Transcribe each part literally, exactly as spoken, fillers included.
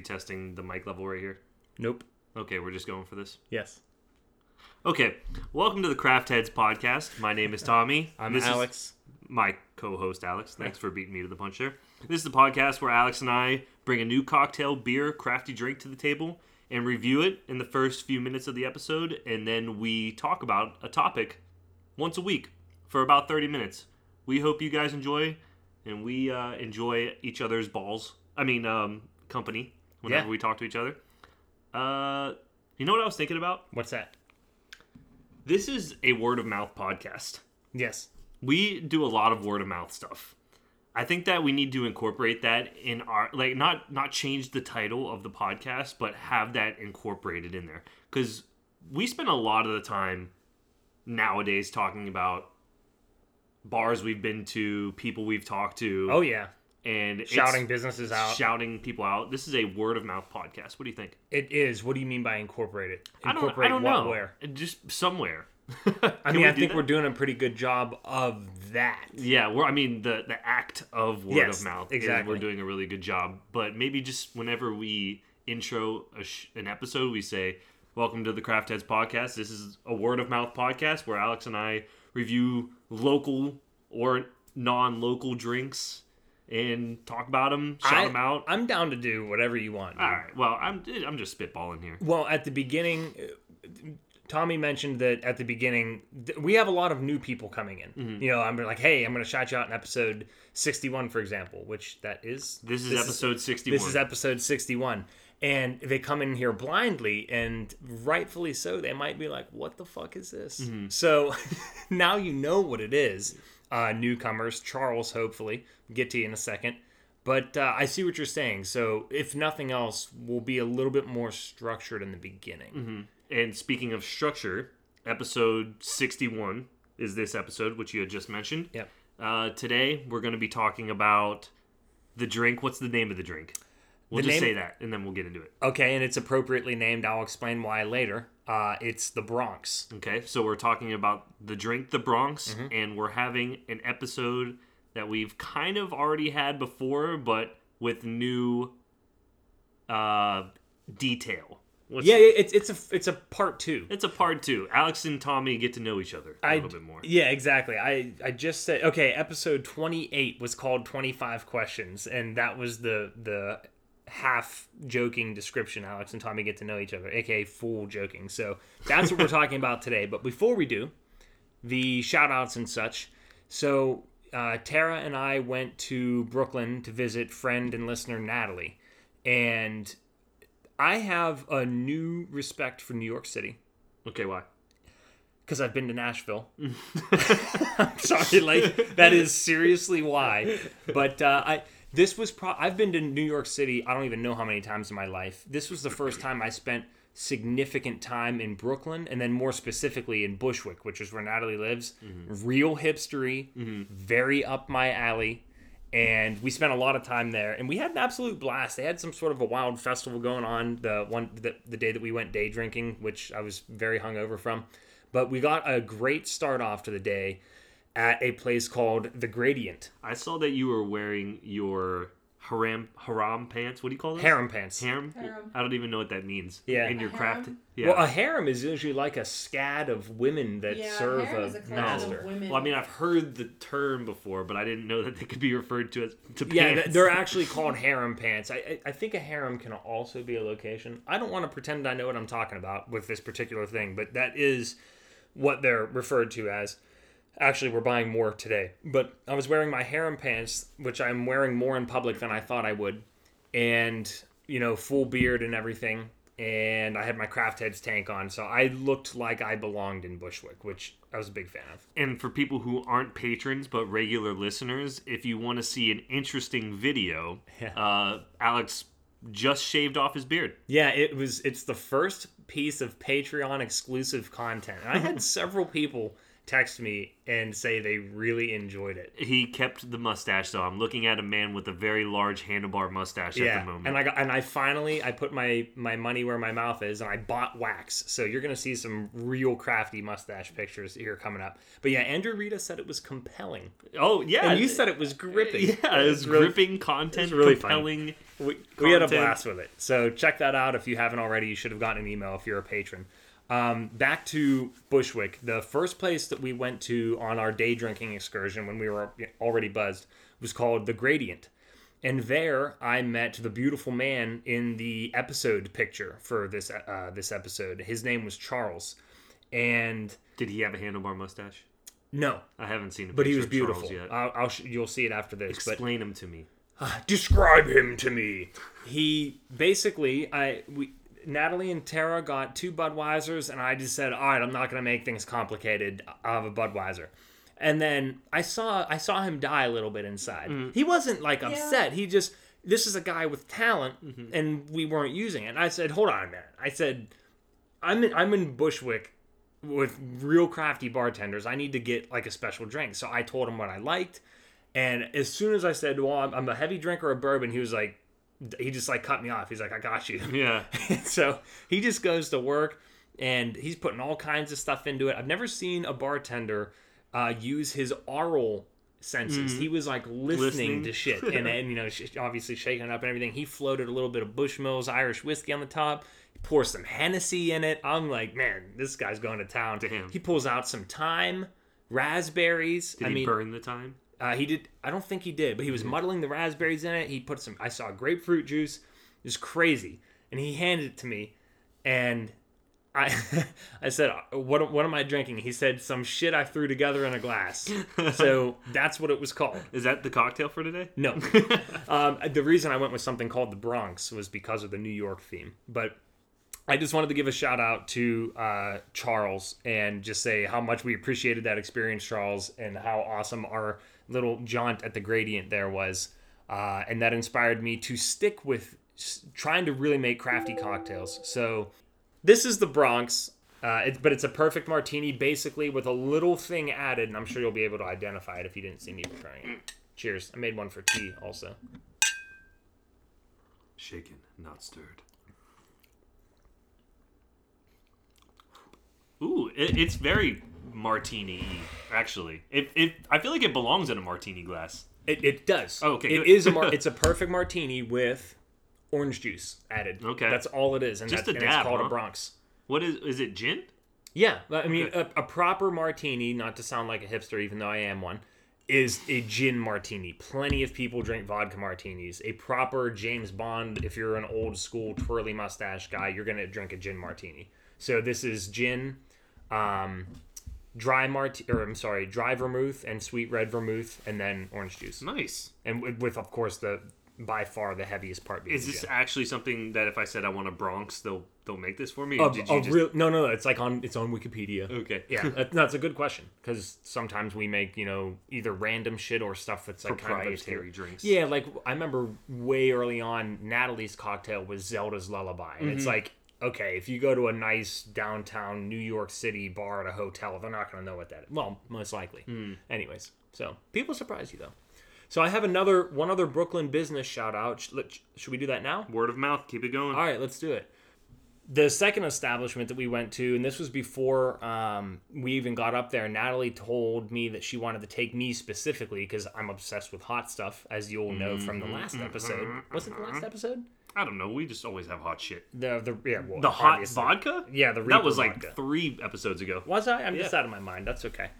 be testing the mic level right here? Nope. Okay, we're just going for this? Yes. Okay, welcome to the Craft Heads podcast. My name is Tommy. I'm this Alex. My co-host, Alex. Thanks yeah. for beating me to the punch there. This is the podcast where Alex and I bring a new cocktail, beer, crafty drink to the table and review it in the first few minutes of the episode, and then we talk about a topic once a week for about thirty minutes. We hope you guys enjoy, and we uh, enjoy each other's balls. I mean, um, company, whenever yeah. we talk to each other. Uh, you know what I was thinking about? What's that? This is a word-of-mouth podcast. Yes. We do a lot of word-of-mouth stuff. I think that we need to incorporate that in our, like, not not change the title of the podcast, but have that incorporated in there. Because we spend a lot of the time nowadays talking about bars we've been to, people we've talked to. Oh, yeah. And shouting businesses out. Shouting people out. This is a word-of-mouth podcast. What do you think? It is. What do you mean by incorporate it? Incorporate I don't, I don't what, know. Where? Just somewhere. I mean, I think that? we're doing a pretty good job of that. Yeah, we're. I mean, the, the act of word yes, of mouth. Exactly. We're doing a really good job. But maybe just whenever we intro a sh- an episode, we say, welcome to the Craft Heads podcast. This is a word of mouth podcast where Alex and I review local or non-local drinks and talk about them, shout I, them out. I'm down to do whatever you want. Dude. All right. Well, I'm, I'm just spitballing here. Well, at the beginning... Tommy mentioned that at the beginning, th- we have a lot of new people coming in. Mm-hmm. You know, I'm like, hey, I'm going to shout you out in episode sixty-one, for example, which that is. This is this episode is, sixty-one. This is episode sixty-one. And they come in here blindly, and rightfully so, they might be like, what the fuck is this? Mm-hmm. So now you know what it is. Uh, newcomers, Charles, hopefully. We'll get to you in a second. But uh, I see what you're saying. So if nothing else, we'll be a little bit more structured in the beginning. Mm-hmm. And speaking of structure, episode sixty-one is this episode, which you had just mentioned. Yep. Uh, today, we're going to be talking about the drink. What's the name of the drink? We'll the just name... say that, and then we'll get into it. Okay, and it's appropriately named. I'll explain why later. Uh, it's The Bronx. Okay, so we're talking about the drink, The Bronx, mm-hmm. and we're having an episode that we've kind of already had before, but with new uh, detail. What's yeah, it? it's it's a it's a part two. It's a part two. Alex and Tommy get to know each other a I, little bit more. Yeah, exactly. I, I just said okay. Episode twenty-eight was called twenty-five Questions, and that was the the half joking description. Alex and Tommy get to know each other, aka full joking. So that's what we're talking about today. But before we do, the shout outs and such. So uh, Tara and I went to Brooklyn to visit friend and listener Natalie, and I have a new respect for New York City. Okay, why? Because I've been to Nashville. I'm sorry, like, that is seriously why. But uh, I this was pro- I've been to New York City I don't even know how many times in my life. This was the first time I spent significant time in Brooklyn, and then more specifically in Bushwick, which is where Natalie lives. Mm-hmm. Real hipstery, mm-hmm. very up my alley. And we spent a lot of time there, and we had an absolute blast. They had some sort of a wild festival going on the one the, the day that we went day drinking, which I was very hungover from. But we got a great start off to the day at a place called The Gradient. I saw that you were wearing your harem harem pants. What do you call this? Harem pants. Harem? harem. I don't even know what that means. Yeah. In your craft. Yeah. Well, a harem is usually like a scad of women that yeah, serve a, a master. Well, I mean, I've heard the term before, but I didn't know that they could be referred to as to pants. Yeah, they're actually called harem pants. I I think a harem can also be a location. I don't want to pretend I know what I'm talking about with this particular thing, but that is what they're referred to as. Actually, we're buying more today. But I was wearing my harem pants, which I'm wearing more in public than I thought I would. And, you know, full beard and everything. And I had my Craft Heads tank on, so I looked like I belonged in Bushwick, which I was a big fan of. And for people who aren't patrons but regular listeners, if you want to see an interesting video, yeah. uh, Alex just shaved off his beard. Yeah, it was. It's the first piece of Patreon exclusive content. And I had several people text me and say they really enjoyed it. He kept the mustache, though. I'm looking at a man with a very large handlebar mustache yeah. at the moment. And I got, and I finally, I put my, my money where my mouth is, and I bought wax. So you're going to see some real crafty mustache pictures here coming up. But yeah, Andrew Rita said it was compelling. Oh, yeah. And you said it was gripping. Yeah, it was really, gripping content, it was really compelling we, content. We had a blast with it. So check that out. If you haven't already, you should have gotten an email if you're a patron. Um, back to Bushwick. The first place that we went to on our day drinking excursion when we were already buzzed was called The Gradient. And there I met the beautiful man in the episode picture for this uh, this episode. His name was Charles. And did he have a handlebar mustache? No. I haven't seen a picture but he was beautiful. Of Charles yet. I'll, I'll sh- you'll see it after this. Explain but, him to me. Uh, describe him to me. He basically... I we. Natalie and Tara got two Budweisers, and I just said, all right, I'm not going to make things complicated. I'll have a Budweiser. And then I saw I saw him die a little bit inside. Mm-hmm. He wasn't, like, upset. Yeah. He just, this is a guy with talent, mm-hmm. and we weren't using it. And I said, hold on a minute. I said, I'm in, I'm in Bushwick with real crafty bartenders. I need to get, like, a special drink. So I told him what I liked. And as soon as I said, well, I'm a heavy drinker of bourbon, he was like, he just like cut me off. He's like, I got you. Yeah. So he just goes to work and he's putting all kinds of stuff into it. I've never seen a bartender uh, use his aural senses. Mm-hmm. He was like listening, listening. to shit and, and, you know, obviously shaking it up and everything. He floated a little bit of Bushmills Irish whiskey on the top. He pours some Hennessy in it. I'm like, man, this guy's going to town. Damn. He pulls out some thyme, raspberries. Did I he mean, burn the thyme? Uh, he did. I don't think he did, but he was muddling the raspberries in it. He put some. I saw grapefruit juice. It was crazy, and he handed it to me, and I, I said, "What? What am I drinking?" He said, "Some shit I threw together in a glass." So that's what it was called. Is that the cocktail for today? No. um, the reason I went with something called the Bronx was because of the New York theme, but. I just wanted to give a shout out to uh, Charles and just say how much we appreciated that experience, Charles, and how awesome our little jaunt at the Gradient there was. Uh, and that inspired me to stick with trying to really make crafty cocktails. So this is the Bronx, uh, it, but it's a perfect martini basically with a little thing added. And I'm sure you'll be able to identify it if you didn't see me preparing it. Cheers. I made one for tea also. Shaken, not stirred. Ooh, it, it's very martini-y, actually. It, it, I feel like it belongs in a martini glass. It, it does. Oh, okay. It is a mar- it's a perfect martini with orange juice added. Okay. That's all it is. And just that, a dab, and it's called huh? a Bronx. What is, is it gin? Yeah. I mean, okay. a, a proper martini, not to sound like a hipster, even though I am one, is a gin martini. Plenty of people drink vodka martinis. A proper James Bond, if you're an old school twirly mustache guy, you're going to drink a gin martini. So this is gin... Um, dry mart, or I'm sorry, dry vermouth and sweet red vermouth, and then orange juice. Nice, and with, with of course the by far the heaviest part. Being is this gin. Actually something that if I said I want a Bronx, they'll they'll make this for me? Or a, did you a just... real, no, no, no, it's like on it's on Wikipedia. Okay, yeah, that, no, it's a good question because sometimes we make you know either random shit or stuff that's like proprietary kind of drinks. Yeah, like I remember way early on, Natalie's cocktail was Zelda's Lullaby, and mm-hmm. it's like. Okay, if you go to a nice downtown New York City bar at a hotel, they're not going to know what that is. Well, most likely. Mm. Anyways, so people surprise you, though. So I have another one other Brooklyn business shout-out. Should we do that now? Word of mouth. Keep it going. All right, let's do it. The second establishment that we went to, and this was before um, we even got up there, Natalie told me that she wanted to take me specifically because I'm obsessed with hot stuff, as you'll know from the last episode. Was it the last episode? I don't know. We just always have hot shit. The the yeah, well, the hot vodka? Yeah, the Reaper That was like vodka. Three episodes ago. Was I? I'm yeah. just out of my mind. That's okay.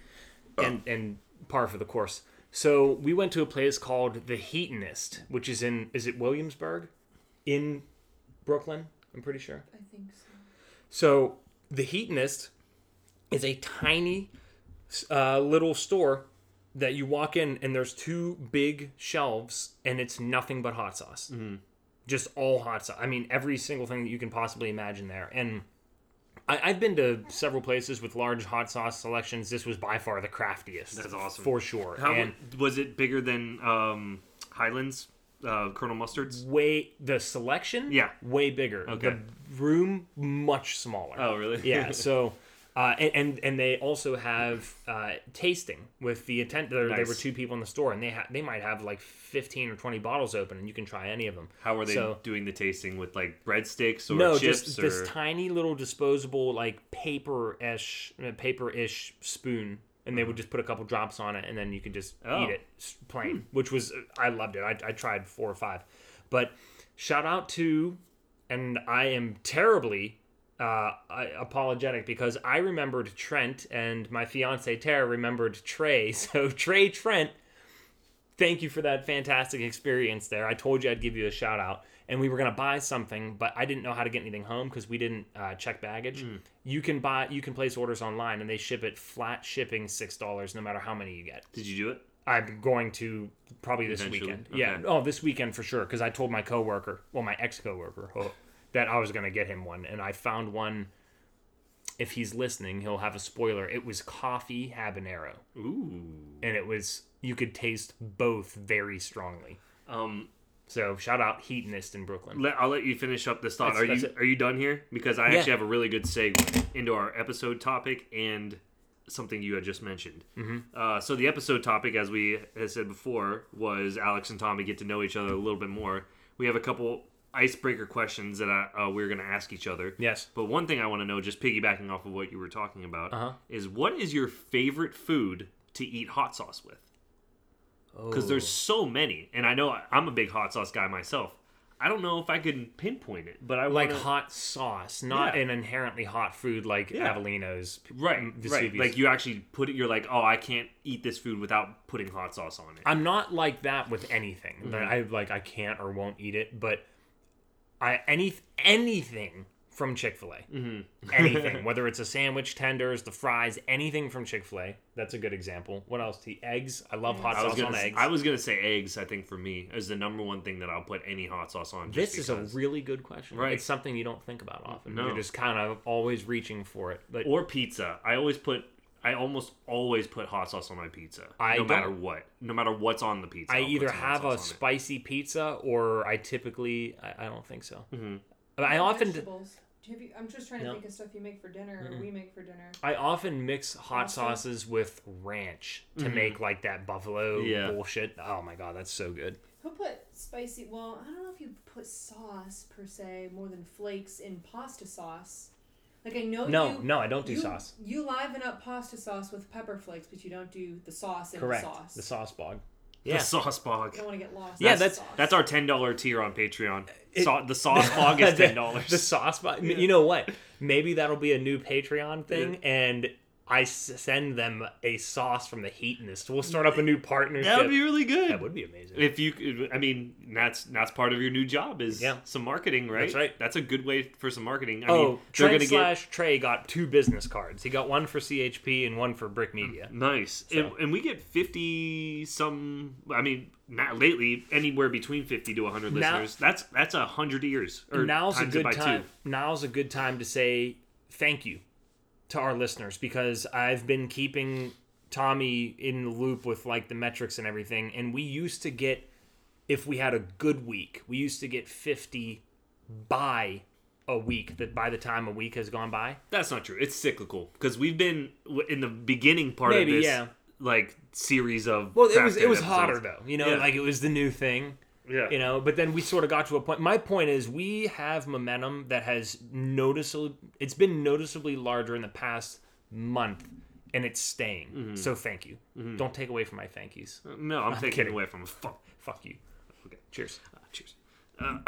Oh. And and par for the course. So we went to a place called The Heatonist, which is in, is it Williamsburg? In Brooklyn, I'm pretty sure. I think so. So The Heatonist is a tiny uh, little store that you walk in and there's two big shelves and it's nothing but hot sauce. Mm-hmm. Just all hot sauce. I mean, every single thing that you can possibly imagine there. And I, I've been to several places with large hot sauce selections. This was by far the craftiest. That's awesome. For sure. How and was it bigger than um, Highlands, uh, Colonel Mustard's? Way, the selection? Yeah. Way bigger. Okay. The room, much smaller. Oh, really? Yeah, so... Uh, and, and and they also have uh, tasting with the attendant. There, nice. There were two people in the store, and they ha- they might have like fifteen or twenty bottles open, and you can try any of them. How are they so, doing the tasting with like breadsticks or no, chips? No, just or... this tiny little disposable like paper-ish, paper-ish spoon, and they would just put a couple drops on it, and then you could just oh. eat it plain, hmm. which was I loved it. I I tried four or five, but shout out to, and I am terribly. Uh, I, apologetic because I remembered Trent and my fiance Tara remembered Trey. So Trey Trent, thank you for that fantastic experience there. I told you I'd give you a shout out, and we were gonna buy something, but I didn't know how to get anything home because we didn't uh, check baggage. Mm. You can buy, you can place orders online, and they ship it flat shipping six dollars no matter how many you get. Did you do it? I'm going to probably this Eventually. weekend. Okay. Yeah, oh, this weekend for sure because I told my coworker, well, my ex coworker. Oh. That I was going to get him one, and I found one. If he's listening, he'll have a spoiler. It was coffee habanero. Ooh. And it was, you could taste both very strongly. Um, So, shout out Heatonist in Brooklyn. Let, I'll let you finish up this thought. That's, are that's you it. Are you done here? Because I yeah. actually have a really good segue into our episode topic and something you had just mentioned. Mm-hmm. Uh, so, the episode topic, as we as said before, was Alex and Tommy get to know each other a little bit more. We have a couple... icebreaker questions that I, uh, we're going to ask each other. Yes. But one thing I want to know, just piggybacking off of what you were talking about, uh-huh. is what is your favorite food to eat hot sauce with? Because oh. there's so many. And I know I'm a big hot sauce guy myself. I don't know if I could pinpoint it, but I wanna... Like hot sauce, not yeah. an inherently hot food like yeah. Avellino's. Right, Vesuvius. Right. Like you actually put it, you're like, oh, I can't eat this food without putting hot sauce on it. I'm not like that with anything. Mm-hmm. I like I can't or won't eat it, but... I, any anything from Chick-fil-A, mm-hmm. anything, whether it's a sandwich, tenders, the fries, anything from Chick-fil-A. That's a good example. What else? The eggs. I love hot I sauce on say, eggs. I was gonna say eggs. I think for me is the number one thing that I'll put any hot sauce on. Just this because. Is a really good question. Right, it's something you don't think about often. No. You're just kind of always reaching for it. But or pizza. I always put. I almost always put hot sauce on my pizza, I no matter what. No matter what's on the pizza. I I'll either have a spicy it. pizza or I typically, I, I don't think so. Mm-hmm. I often... Vegetables. Do you have, I'm just trying to no. think of stuff you make for dinner mm-hmm. or we make for dinner. I often mix hot awesome. sauces with ranch to mm-hmm. make like that buffalo yeah. bullshit. Oh my God, that's so good. Who put spicy... Well, I don't know if you put sauce per se more than flakes in pasta sauce. Like I know no, you... No, no, I don't do you, sauce. You liven up pasta sauce with pepper flakes, but you don't do the sauce in Correct. the sauce. Correct, the sauce bog. Yeah. The sauce bog. I don't want to get lost. Yeah, that's that's, that's our ten dollars tier on Patreon. It, so, the sauce bog is ten dollars. The sauce bog? Yeah. You know what? Maybe that'll be a new Patreon thing, yeah. and... I send them a sauce from the Heatonist. We'll start up a new partnership. That would be really good. That would be amazing. If you, I mean, that's that's part of your new job is yeah. some marketing, right? That's right. That's a good way for some marketing. I oh, mean, Trent slash get... Trey got two business cards. He got one for C H P and one for Brick Media. Nice. So. And, and we get fifty some, I mean, not lately, anywhere between fifty to one hundred now, listeners. That's that's one hundred ears. Or now's a good time. Two. Now's a good time to say thank you. To our listeners, because I've been keeping Tommy in the loop with like the metrics and everything, and we used to get, if we had a good week, we used to get fifty by a week. That by the time a week has gone by, that's not true. It's cyclical because we've been in the beginning part Maybe, of this yeah. like series of. Well, it was it was episodes. hotter though, you know, yeah. like it was the new thing. Yeah. You know, but then we sort of got to a point. My point is we have momentum that has noticeably, it's been noticeably larger in the past month, and it's staying. Mm-hmm. So thank you. Mm-hmm. Don't take away from my thank yous. Uh, no, I'm, I'm taking kidding. away from fuck, fuck you. Okay, cheers. Uh, cheers. Uh,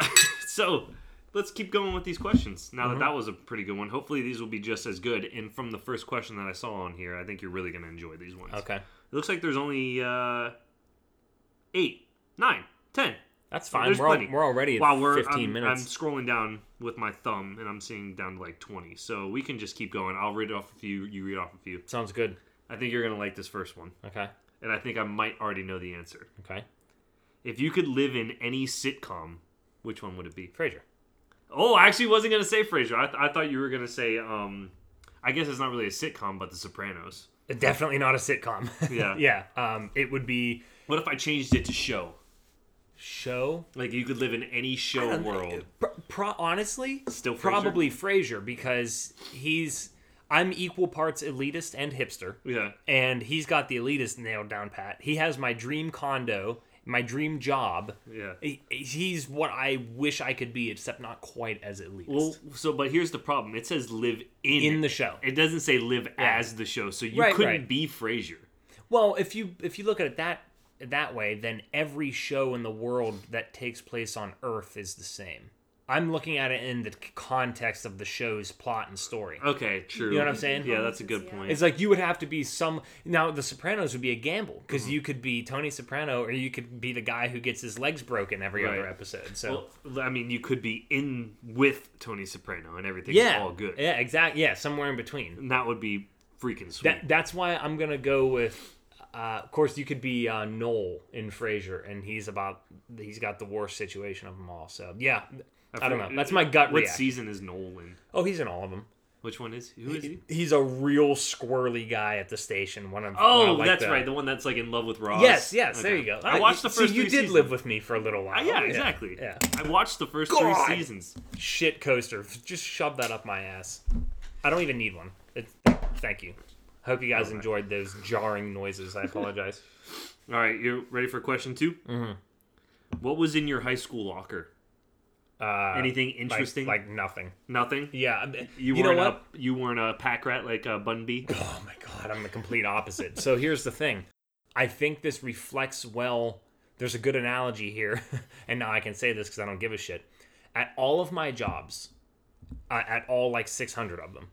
so let's keep going with these questions. Now mm-hmm. that that was a pretty good one, hopefully these will be just as good. And from the first question that I saw on here, I think you're really going to enjoy these ones. Okay. It looks like there's only uh, eight, nine, ten. That's fine. We're, all, we're already at wow, we're, fifteen I'm, minutes. I'm scrolling down with my thumb, and I'm seeing down to like twenty. So we can just keep going. I'll read off a few. You read off a few. Sounds good. I think you're going to like this first one. Okay. And I think I might already know the answer. Okay. If you could live in any sitcom, which one would it be? Frasier. Oh, I actually wasn't going to say Frasier. I, th- I thought you were going to say, um, I guess it's not really a sitcom, but The Sopranos. Definitely not a sitcom. Yeah. yeah. Um, it would be... What if I changed it to show? Show like you could live in any show world. Pro, pro, honestly, still Frasier? Probably Frasier because he's. I'm equal parts elitist and hipster. Yeah. And he's got the elitist nailed down pat. He has my dream condo, my dream job. Yeah. He, he's what I wish I could be, except not quite as elitist. Well, so, but here's the problem. It says live in. In the show. It doesn't say live yeah. as the show, so you right, couldn't right. be Frasier. Well, if you if you look at it that that way, then every show in the world that takes place on Earth is the same. I'm looking at it in the context of the show's plot and story. Okay, true. You know what I'm saying? Yeah, that's a good point. It's like you would have to be some... Now, The Sopranos would be a gamble, because mm-hmm. you could be Tony Soprano, or you could be the guy who gets his legs broken every right. other episode. So, well, I mean, you could be in with Tony Soprano, and everything's yeah, all good. Yeah, exactly. Yeah, somewhere in between. And that would be freaking sweet. That, that's why I'm going to go with... Uh, of course, you could be uh, Noel in Frasier, and he's about... He's got the worst situation of them all, so... Yeah... I, I don't know. That's my gut reaction. What season is Noel in? Oh, he's in all of them. Which one is he? Who is he? He's a real squirrely guy at the station. One of oh, uh, like that's the, right. The one that's like in love with Ross. Yes, yes. Okay. There you go. I watched the first. See, you three did seasons. Live with me for a little while. Uh, yeah, exactly. Yeah. yeah. I watched the first God. three seasons. Shit coaster. Just shove that up my ass. I don't even need one. It's, thank you. Hope you guys right. enjoyed those jarring noises. I apologize. All right, you ready for question two? Mm-hmm. What was in your high school locker? Uh, Anything interesting? Like, like nothing. Nothing? Yeah. You, you weren't a you weren't a pack rat like uh, Bun B? Oh my God, I'm the complete opposite. So here's the thing. I think this reflects well. There's a good analogy here, and now I can say this because I don't give a shit. At all of my jobs, uh, at all like six hundred of them,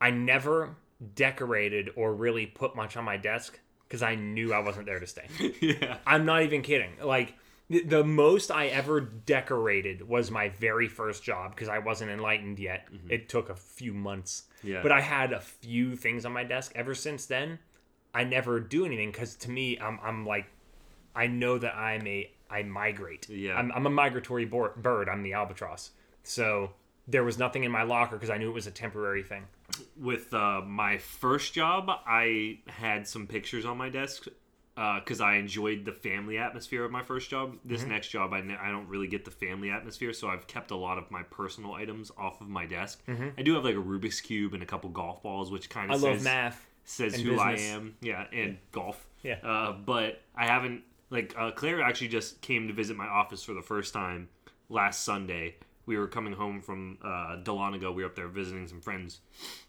I never decorated or really put much on my desk because I knew I wasn't there to stay. yeah. I'm not even kidding. Like... The most I ever decorated was my very first job because I wasn't enlightened yet. Mm-hmm. It took a few months. Yeah. But I had a few things on my desk. Ever since then, I never do anything because to me, I'm I'm like, I know that I'm a, I migrate. Yeah. I'm, I'm a migratory bird. I'm the albatross. So there was nothing in my locker because I knew it was a temporary thing. With uh, my first job, I had some pictures on my desk. Because uh, I enjoyed the family atmosphere of my first job. This mm-hmm. next job, I, ne- I don't really get the family atmosphere, so I've kept a lot of my personal items off of my desk. Mm-hmm. I do have like a Rubik's Cube and a couple golf balls, which kind of I says, love math says who business. I am. Yeah, and yeah. golf. Yeah. Uh, but I haven't, like, uh, Claire actually just came to visit my office for the first time last Sunday. We were coming home from uh, Dahlonega. We were up there visiting some friends,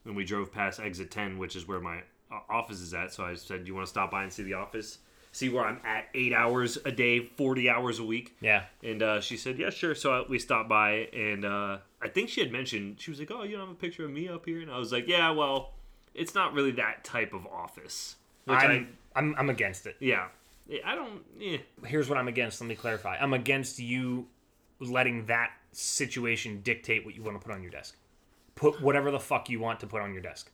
and we drove past exit ten, which is where my office is at, so I said, you want to stop by and see the office, see where I'm at eight hours a day, forty hours a week. Yeah. And uh, she said, yeah, sure. So I, we stopped by, and uh, I think she had mentioned, she was like, oh, you don't have a picture of me up here? And I was like, yeah, well, it's not really that type of office. Which I'm, I, I'm, I'm against it. Yeah. I don't, eh. Here's what I'm against. Let me clarify. I'm against you letting that situation dictate what you want to put on your desk. Put whatever the fuck you want to put on your desk.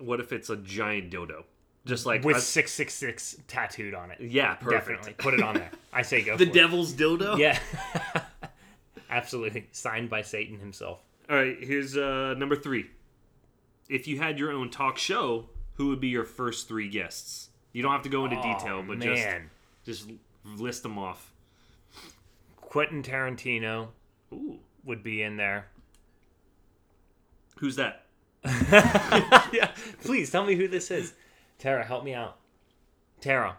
What if it's a giant dildo? Just like with a, six six six tattooed on it. Yeah, perfect. Definitely. Put it on there. I say go the for it. The devil's dildo? Yeah. Absolutely. Signed by Satan himself. All right, here's uh, number three. If you had your own talk show, who would be your first three guests? You don't have to go into oh, detail, but man. just just list them off. Quentin Tarantino Ooh. would be in there. Who's that? yeah. Please tell me who this is. Tara, help me out. Tara.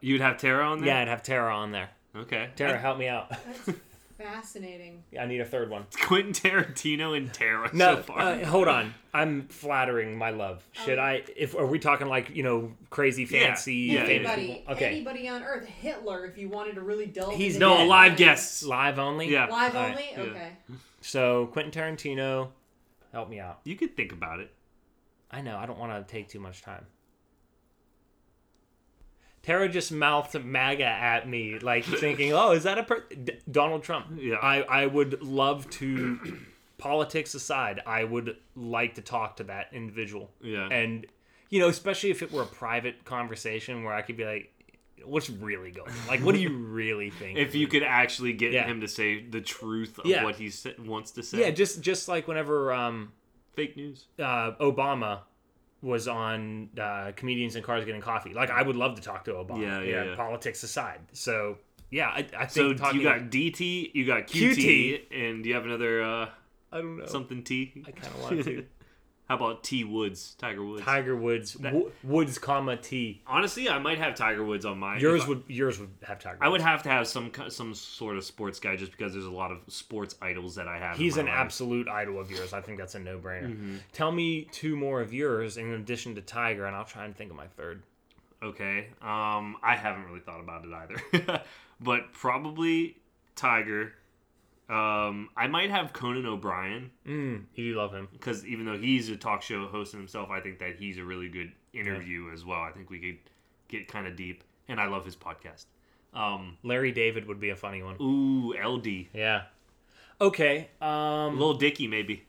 You'd have Tara on there? Yeah, I'd have Tara on there. Okay. Tara, help me out. That's fascinating. Yeah, I need a third one. Quentin Tarantino and Tara no, so far. Uh, hold on. I'm flattering my love. Should um, I if are we talking like, you know, crazy fancy yeah, famous anybody, people? Okay. Anybody on earth, Hitler, if you wanted to really delve into He's no live guests. Live only? Yeah. Live All only? Right. Okay. Yeah. So Quentin Tarantino. Help me out. You could think about it. I know. I don't want to take too much time. Tara just mouthed MAGA at me, like thinking, oh, is that a per... D- Donald Trump. Yeah. I, I would love to, politics aside, I would like to talk to that individual. Yeah. And, you know, especially if it were a private conversation where I could be like, what's really going on? Like, what do you really think? If you could actually get yeah. him to say the truth of yeah. what he wants to say. Yeah, just just like whenever... Um, Fake news. Uh, Obama was on uh, Comedians in Cars Getting Coffee. Like, I would love to talk to Obama. Yeah, yeah, yeah. Politics aside. So, yeah, I, I think... So, you got like, D T, you got Q T, Q T, and you have another... Uh, I don't know. Something T. I kind of want to. How about T. Woods? Tiger Woods. Tiger Woods. That, w- Woods, comma T. Honestly, I might have Tiger Woods on mine. Yours would I, yours would have Tiger Woods. I would have to have some some sort of sports guy just because there's a lot of sports idols that I have. He's in my an life. Absolute idol of yours. I think that's a no-brainer. Mm-hmm. Tell me two more of yours in addition to Tiger, and I'll try and think of my third. Okay. Um, I haven't really thought about it either. But probably Tiger. Um, I might have Conan O'Brien. Mm, you love him. Because even though he's a talk show host himself, I think that he's a really good interview yeah. as well. I think we could get kind of deep. And I love his podcast. Um, Larry David would be a funny one. Ooh, L D. Yeah. Okay. Um, Little Dicky, maybe.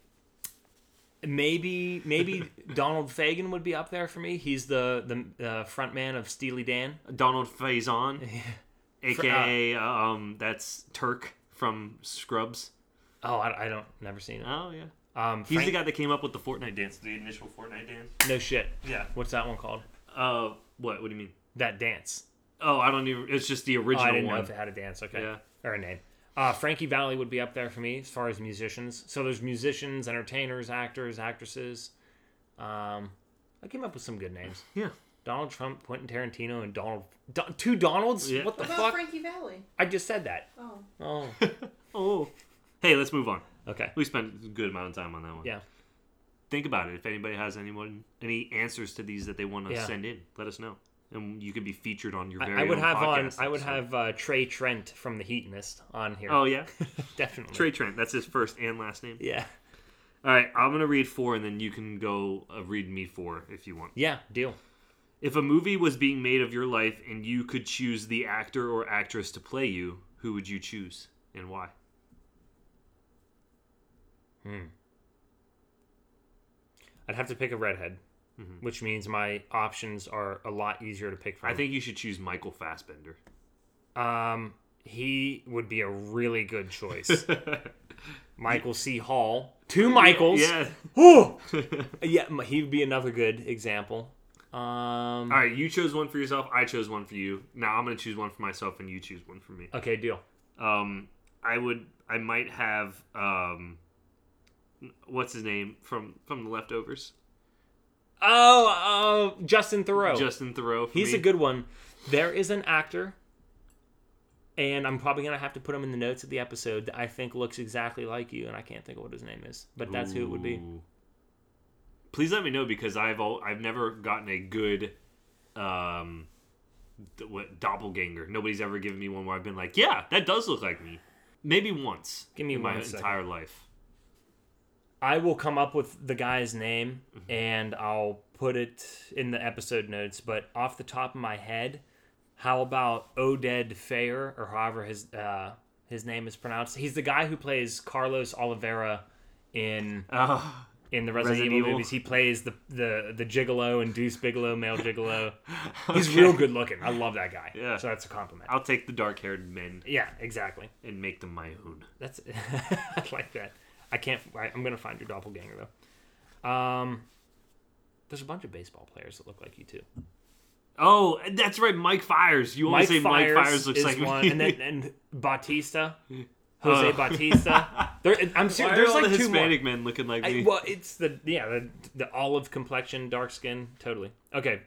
Maybe maybe Donald Fagan would be up there for me. He's the, the uh, front man of Steely Dan. Donald Faison. Yeah. A K A uh, um, that's Turk. From Scrubs. Oh, I, I don't... Never seen it. Oh, yeah. Um, Frank, he's the guy that came up with the Fortnite dance. The initial Fortnite dance. No shit. Yeah. What's that one called? Uh, what? What do you mean? That dance. Oh, I don't even... It's just the original one. Oh, I didn't one. know if it had a dance. Okay. Yeah. Or a name. Uh, Frankie Valli would be up there for me as far as musicians. So there's musicians, entertainers, actors, actresses. Um, I came up with some good names. Yeah. Donald Trump, Quentin Tarantino, and Donald... Don, two Donalds? Yeah. What the fuck? What about Frankie Valli? I just said that. Oh. Oh. oh. Hey, let's move on. Okay. We spent a good amount of time on that one. Yeah. Think about it. If anybody has anyone, any answers to these that they want to yeah. send in, let us know. And you could be featured on your very I, I would own have podcast. On, I would so. have uh, Trey Trent from The Heatonist on here. Oh, yeah? Definitely. Trey Trent. That's his first and last name? Yeah. All right. I'm going to read four, and then you can go uh, read me four if you want. Yeah. Deal. If a movie was being made of your life and you could choose the actor or actress to play you, who would you choose and why? Hmm. I'd have to pick a redhead, mm-hmm. which means my options are a lot easier to pick from. I think you should choose Michael Fassbender. Um, he would be a really good choice. Michael C. Hall. Two Michaels. Yeah. Ooh. yeah, he would be another good example. Um, All right, you chose one for yourself. I chose one for you. Now I'm gonna choose one for myself, and you choose one for me. Okay, deal. Um, I would. I might have. Um, what's his name from from The Leftovers? Oh, uh, Justin Theroux. Justin Theroux. He's me. a good one. There is an actor, and I'm probably gonna have to put him in the notes of the episode that I think looks exactly like you, and I can't think of what his name is, but that's Ooh. who it would be. Please let me know because I've all, I've never gotten a good um, what doppelganger. Nobody's ever given me one where I've been like, yeah, that does look like me. Maybe once. Give me in my second. entire life. I will come up with the guy's name mm-hmm. and I'll put it in the episode notes. But off the top of my head, how about Oded Fair or however his uh, his name is pronounced? He's the guy who plays Carlos Oliveira in. Oh. In the Resident, Resident Evil movies, he plays the, the the Gigolo and Deuce Bigelow, male Gigolo. okay. He's real good looking. I love that guy. Yeah. So that's a compliment. I'll take the dark-haired men. Yeah, exactly. And make them my own. That's I like that. I can't. I, I'm gonna find your doppelganger though. Um, there's a bunch of baseball players that look like you too. Oh, that's right, Mike Fiers. You always Mike say Fires Mike Fiers looks is like one. Me. And then and Batista. Jose uh. Bautista. There, I'm serious. Why there's are all like the two Hispanic more. men looking like me. I, well, it's the yeah the, the olive complexion, dark skin, totally. Okay,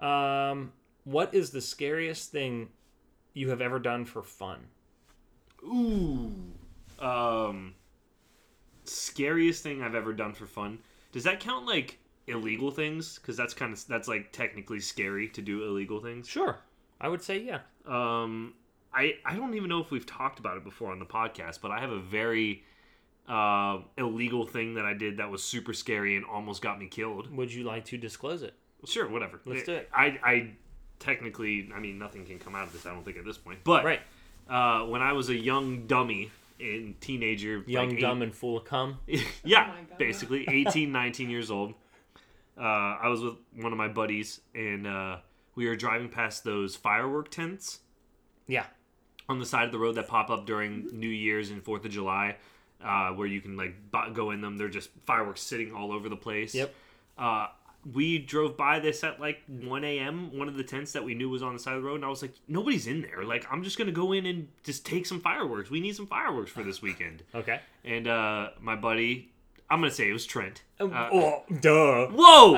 um, what is the scariest thing you have ever done for fun? Ooh, um, scariest thing I've ever done for fun. Does that count like illegal things? Because that's kind of that's like technically scary to do illegal things. Sure, I would say yeah. Um. I, I don't even know if we've talked about it before on the podcast, but I have a very uh, illegal thing that I did that was super scary and almost got me killed. Would you like to disclose it? Sure, whatever. Let's do it. I, I technically, I mean, nothing can come out of this, I don't think, at this point. But right. uh, when I was a young dummy and teenager. Young, like eight, dumb, and full of cum? yeah, oh basically. eighteen, nineteen years old. Uh, I was with one of my buddies, and uh, we were driving past those firework tents. Yeah. On the side of the road that pop up during New Year's and Fourth of July, uh, where you can like go in them. They're just fireworks sitting all over the place. Yep. Uh, we drove by this at like one a.m. One of the tents that we knew was on the side of the road, and I was like, "Nobody's in there. Like, I'm just gonna go in and just take some fireworks. We need some fireworks for this weekend." okay. And uh, my buddy I'm going to say it was Trent. Uh, oh, duh. Whoa!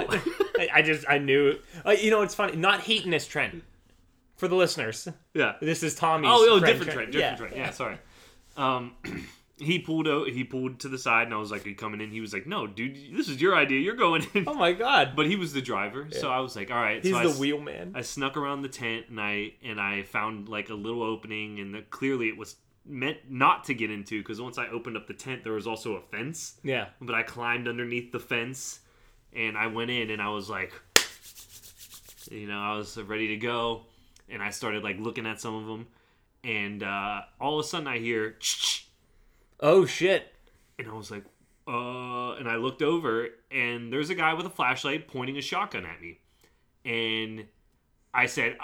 I, I just, I knew. Uh, you know, it's funny. Not Heatonist Trent. For the listeners. Yeah. This is Tommy's Oh, oh friend, different Trent. Trent different yeah. Trent. Yeah, sorry. Um, he pulled out, he pulled to the side, and I was like, are you coming in? He was like, no, dude, this is your idea. You're going in. Oh, my God. But he was the driver, yeah. so I was like, all right. He's so the I, wheel man. I snuck around the tent, and I, and I found, like, a little opening, and the, clearly it was meant not to get into, because once I opened up the tent, there was also a fence. Yeah. But I climbed underneath the fence, and I went in, and I was like, you know, I was ready to go, and I started, like, looking at some of them, and uh, all of a sudden I hear, oh, shit. And I was like, uh, and I looked over, and there's a guy with a flashlight pointing a shotgun at me, and I said,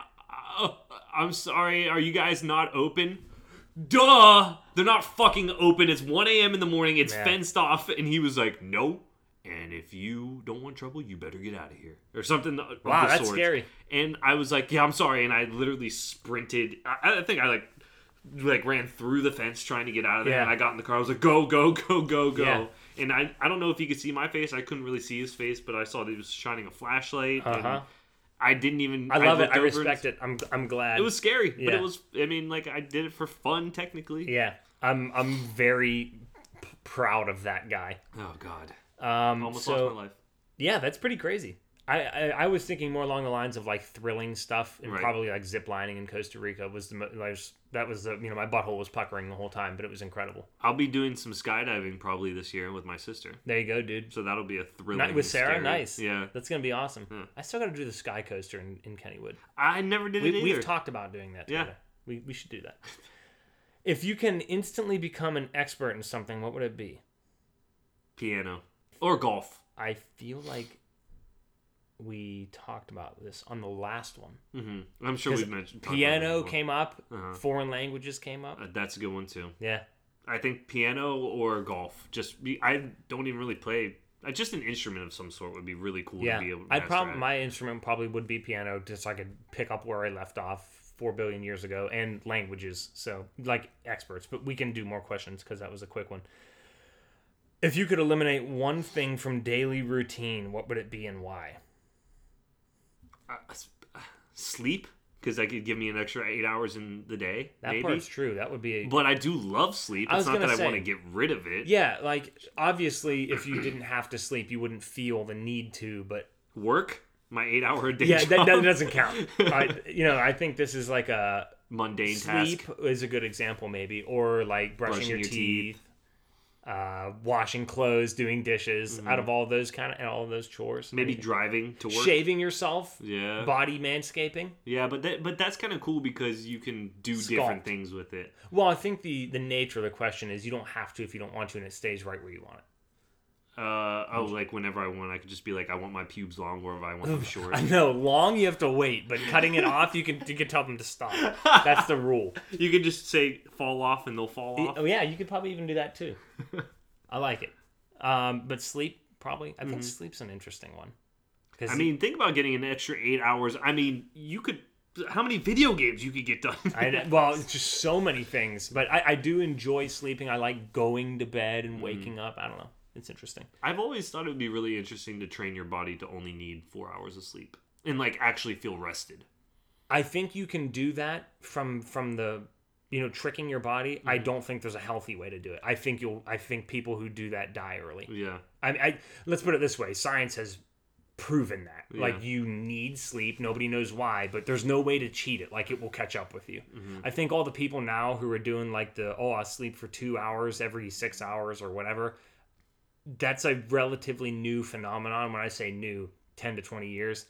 oh, I'm sorry, are you guys not open? Duh! They're not fucking open. It's one a.m. in the morning. It's yeah. fenced off. And he was like, no. And if you don't want trouble, you better get out of here. Or something. Wow, of the that's sorts. Scary. And I was like, yeah, I'm sorry. And I literally sprinted. I, I think I like like ran through the fence trying to get out of there. Yeah. And I got in the car. I was like, go, go, go, go, go. Yeah. And I, I don't know if you could see my face. I couldn't really see his face, but I saw that he was shining a flashlight. Uh-huh. And I didn't even... I love I it. I respect it. I'm I'm glad. It was scary, yeah. but it was... I mean, like, I did it for fun, technically. Yeah. I'm I'm very p- proud of that guy. Oh, God. Um, Almost so, lost my life. Yeah, that's pretty crazy. I, I, I was thinking more along the lines of, like, thrilling stuff and right. probably, like, ziplining in Costa Rica was the... Like, that was the... You know, my butthole was puckering the whole time, but it was incredible. I'll be doing some skydiving probably this year with my sister. There you go, dude. So that'll be a thrilling... Night with Sarah? Scary. Nice. Yeah. That's going to be awesome. Yeah. I still got to do the sky coaster in, in Kennywood. I never did we, it either. We've talked about doing that together. Yeah. We, we should do that. If you can instantly become an expert in something, what would it be? Piano. Or golf. I feel like... We talked about this on the last one. Mm-hmm. I'm sure we've mentioned piano came up, uh-huh. foreign languages came up. Uh, that's a good one too. Yeah, I think piano or golf. Just be, I don't even really play. Uh, just an instrument of some sort would be really cool. Yeah, to be able to I probably my instrument probably would be piano, just so I could pick up where I left off four billion years ago, and languages. So like experts, but we can do more questions because that was a quick one. If you could eliminate one thing from daily routine, what would it be and why? Uh, sleep, because that could give me an extra eight hours in the day. That maybe. Part's true. That would be. A... But I do love sleep. It's not that say, I want to get rid of it. Yeah, like obviously, if you didn't have to sleep, you wouldn't feel the need to. But work my eight-hour day. Yeah, that, that doesn't count. I, you know, I think this is like a mundane sleep task. Is a good example, maybe, or like brushing, brushing your, your teeth, teeth. Uh, washing clothes, doing dishes, mm-hmm. out of all those kind of and all of those chores, maybe anything. Driving to work, shaving yourself, yeah, body manscaping, yeah. But that, but that's kind of cool because you can do Sculpt. different things with it. Well, I think the the nature of the question is you don't have to if you don't want to, and it stays right where you want it. Uh, oh, like whenever I want, I could just be like, I want my pubes long, wherever I want them short. I know, long you have to wait, but cutting it off, you can you can tell them to stop. That's the rule. You could just say fall off, and they'll fall off. Oh yeah, you could probably even do that too. I like it. Um, but sleep probably. I think mm-hmm. sleep's an interesting one. I mean, think about getting an extra eight hours. I mean, you could. How many video games you could get done? I, well, it's just so many things. But I, I do enjoy sleeping. I like going to bed and waking mm-hmm. up. I don't know. It's interesting. I've always thought it would be really interesting to train your body to only need four hours of sleep and like actually feel rested. I think you can do that from from the, you know, tricking your body. Mm-hmm. I don't think there's a healthy way to do it. I think you'll. I think people who do that die early. Yeah. I, I let's put it this way. Science has proven that. Yeah. Like you need sleep. Nobody knows why, but there's no way to cheat it. Like it will catch up with you. Mm-hmm. I think all the people now who are doing like the oh I sleep for two hours every six hours or whatever. That's a relatively new phenomenon. When I say new, ten to twenty years,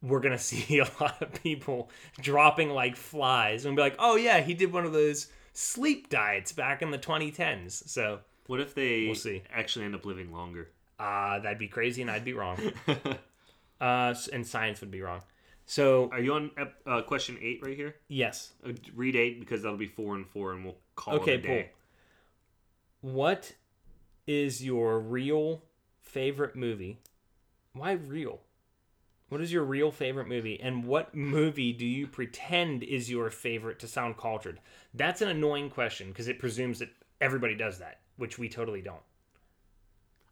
we're going to see a lot of people dropping like flies and be like, oh yeah, he did one of those sleep diets back in the twenty tens. So what if they we'll see. actually end up living longer? Uh, that'd be crazy and I'd be wrong. uh, and science would be wrong. So are you on uh, question eight right here? Yes. Uh, read eight because that'll be four and four and we'll call okay, it a day. Okay, cool. What... is your real favorite movie? Why real? What is your real favorite movie? And what movie do you pretend is your favorite to sound cultured? That's an annoying question because it presumes that everybody does that, which we totally don't.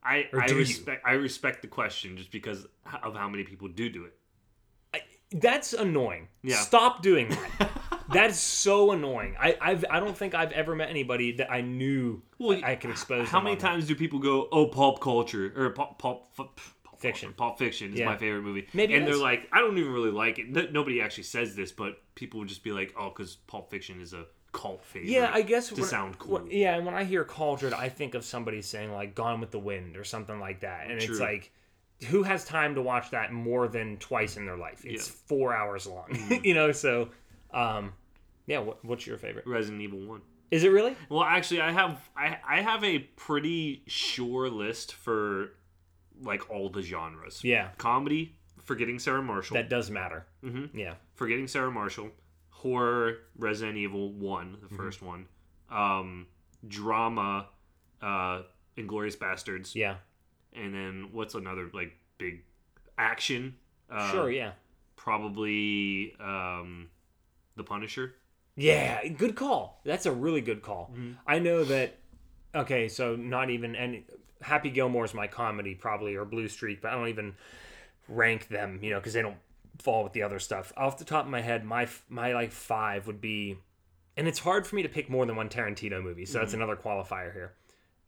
I I respect you? I respect the question just because of how many people do do it. I, that's annoying. Yeah. Stop doing that. That's so annoying. I I've, I don't think I've ever met anybody that I knew well, I, I could expose. How many times that. do people go, "Oh, pulp culture" or pulp pulp, pulp, pulp fiction? Pulp Fiction is yeah. my favorite movie. Maybe and they're is. like, I don't even really like it. No, nobody actually says this, but people would just be like, "Oh, because Pulp Fiction is a cult favorite." Yeah, I guess to when, sound cool. When, yeah, and when I hear cultured, I think of somebody saying like "Gone with the Wind" or something like that, and True. it's like, who has time to watch that more than twice in their life? It's yeah. four hours long, mm-hmm. you know. So. Um, yeah, what, what's your favorite? Resident Evil one. Is it really? Well, actually, I have I I have a pretty sure list for like all the genres. Yeah. Comedy, Forgetting Sarah Marshall. That does matter. Mm-hmm. Yeah. Forgetting Sarah Marshall, horror, Resident Evil one, the mm-hmm. first one, um, drama, uh, Inglourious Bastards. Yeah. And then what's another like big action? Uh, sure. Yeah. Probably. Um, The Punisher. Yeah, good call. That's a really good call. Mm-hmm. I know that. Okay, so not even any. Happy Gilmore's my comedy probably, or Blue Streak, but I don't even rank them, you know, because they don't fall with the other stuff. Off the top of my head, my my like five would be, and it's hard for me to pick more than one Tarantino movie, so mm-hmm. that's another qualifier here.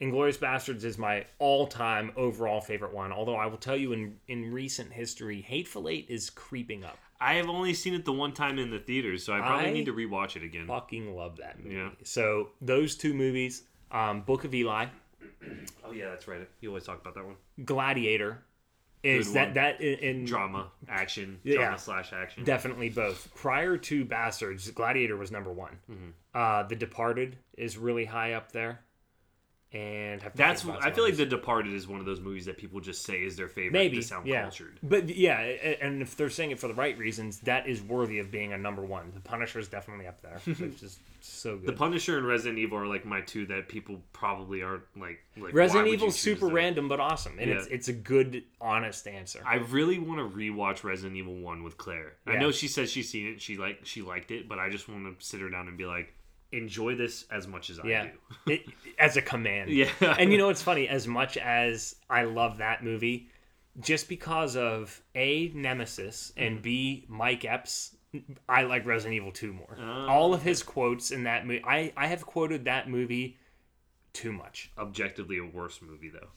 Inglourious Bastards is my all-time overall favorite one, although I will tell you in in recent history, Hateful Eight is creeping up. I have only seen it the one time in the theaters, so I probably I need to rewatch it again. Fucking love that movie. Yeah. So those two movies, um, Book of Eli. Oh yeah, that's right. You always talk about that one. Gladiator. Is Good that one. that in, in drama action? Yeah, drama slash action. Definitely both. Prior to Bastards, Gladiator was number one. Mm-hmm. Uh, The Departed is really high up there. And have that's I feel like The Departed is one of those movies that people just say is their favorite Maybe, to sound yeah. cultured. But yeah, and if they're saying it for the right reasons, that is worthy of being a number one. The Punisher is definitely up there, which is so good. The Punisher and Resident Evil are like my two that people probably aren't like. like Resident Evil's super them? random but awesome, and yeah. it's it's a good, honest answer. I really want to rewatch Resident Evil One with Claire. Yeah. I know she says she's seen it, she like she liked it, but I just want to sit her down and be like, enjoy this as much as I yeah. do. it, as a command. Yeah. And you know what's funny? As much as I love that movie, just because of A, Nemesis, and mm-hmm. B, Mike Epps, I like Resident Evil two more. Uh, All of his quotes in that movie. I, I have quoted that movie too much. Objectively a worse movie, though.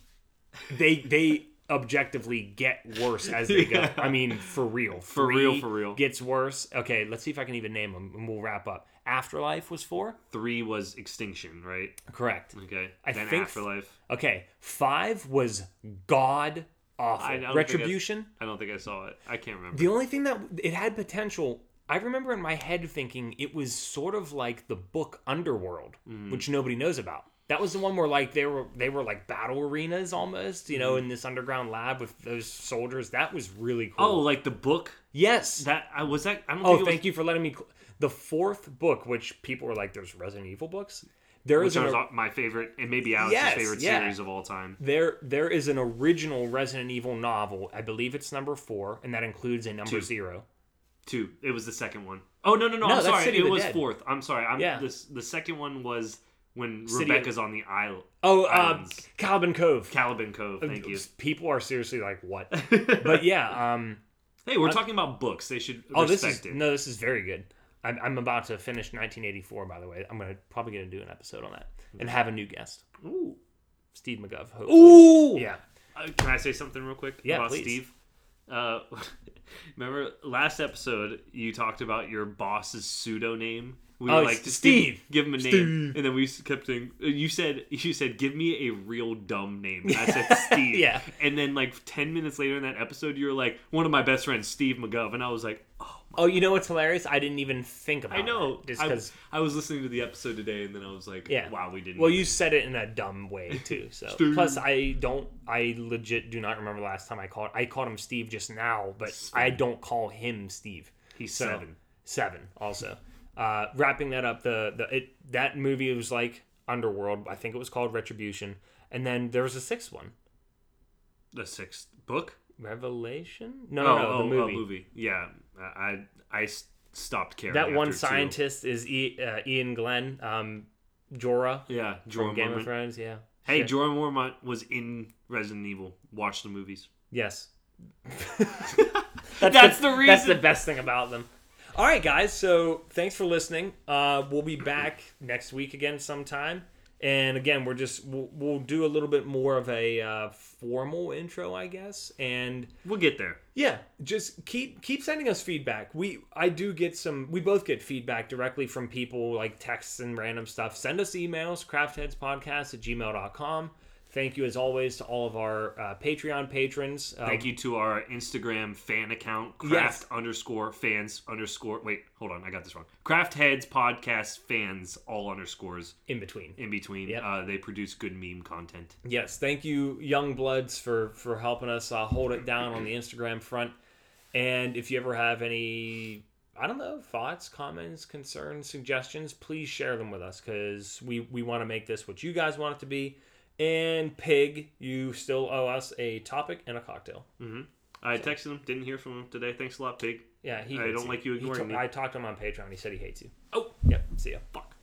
They they objectively get worse as they yeah. go. I mean, for real. For Three real, for real. Gets worse. Okay, let's see if I can even name them, and we'll wrap up. Afterlife was four. Three was Extinction, right? Correct. Okay. I then think Afterlife. Okay. Five was god awful. I Retribution. I, I don't think I saw it. I can't remember. The only thing that it had potential, I remember in my head thinking it was sort of like the book Underworld, mm. which nobody knows about. That was the one where like they were they were like battle arenas almost, you know, in this underground lab with those soldiers. That was really cool. Oh, like the book? Yes. That I was that. I don't. Oh, think it thank was... you for letting me. Cl- The fourth book, which people were like, there's Resident Evil books. There which is an, was my favorite, and maybe Alex's yes, favorite yeah. series of all time. There, There is an original Resident Evil novel. I believe it's number four, and that includes a number Two. zero. Two. It was the second one. Oh, no, no, no. no I'm sorry. It was Dead. fourth. I'm sorry. I'm, yeah. this, the second one was when City Rebecca's of... on the island. Oh, uh, Caliban Cove. Caliban Cove. Thank uh, you. People are seriously like, what? But yeah. Um, hey, we're I'm... talking about books. They should oh, respect this is, it. No, this is very good. I'm about to finish nineteen eighty-four, by the way. I'm gonna probably going to do an episode on that and have a new guest. Ooh. Steve McGuff, hopefully. Ooh! Yeah. Uh, can I say something real quick yeah, about please. Steve? Uh, remember, last episode, you talked about your boss's pseudo name. We oh, were like, Steve. Give, give him a Steve. name. And then we kept saying, you said, you said, give me a real dumb name. And I said, Steve. yeah. And then like ten minutes later in that episode, you were like, one of my best friends, Steve McGuff. And I was like, oh. Oh, you know what's hilarious? I didn't even think about it. I know. That, just because I, I was listening to the episode today, and then I was like, yeah. wow, we didn't. Well, you it. said it in a dumb way, too. So Plus, I don't, I legit do not remember the last time I called. I called him Steve just now, but Steve. I don't call him Steve. He's so, seven. Seven, also. Uh, wrapping that up, the, the it, that movie was like Underworld. I think it was called Retribution. And then there was a sixth one. The sixth book? Revelation? No, oh, no, oh, the movie. Oh, movie. Yeah. I I stopped caring. That one scientist two. is e, uh, Ian Glenn, um, Jorah. Yeah, Jorah from Game Mormon. of Thrones. Yeah, Hey, shit. Jordan Mormont was in Resident Evil. Watch the movies. Yes. that's, that's the, the reason. That's the best thing about them. All right, guys. So thanks for listening. Uh, we'll be back next week again sometime. And again, we're just we'll, we'll do a little bit more of a uh, formal intro, I guess, and we'll get there. Yeah, just keep keep sending us feedback. We I do get some. We both get feedback directly from people, like texts and random stuff. Send us emails, craftheadspodcast at gmail dot com. Thank you, as always, to all of our uh, Patreon patrons. Um, Thank you to our Instagram fan account, craft yes. underscore fans underscore... Wait, hold on. I got this wrong. Craft Heads Podcast Fans, all underscores. In between. In between. Yep. Uh, they produce good meme content. Yes. Thank you, Young Bloods, for, for helping us uh, hold it down on the Instagram front. And if you ever have any... I don't know, thoughts, comments, concerns, suggestions, please share them with us, because we, we want to make this what you guys want it to be. And Pig, you still owe us a topic and a cocktail. Mm-hmm. I so. texted him, didn't hear from him today. Thanks a lot, Pig. Yeah, he. I don't you. like you ignoring t- me. I talked to him on Patreon. He said he hates you. Oh, yep. See ya. Fuck.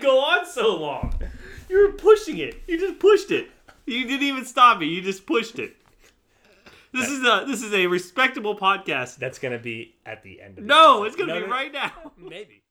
Go on so long. You were pushing it. You just pushed it. You didn't even stop it. You just pushed it. This is a this is a respectable podcast. That's gonna be at the end of it. No, it's gonna no, be no, right now. Maybe.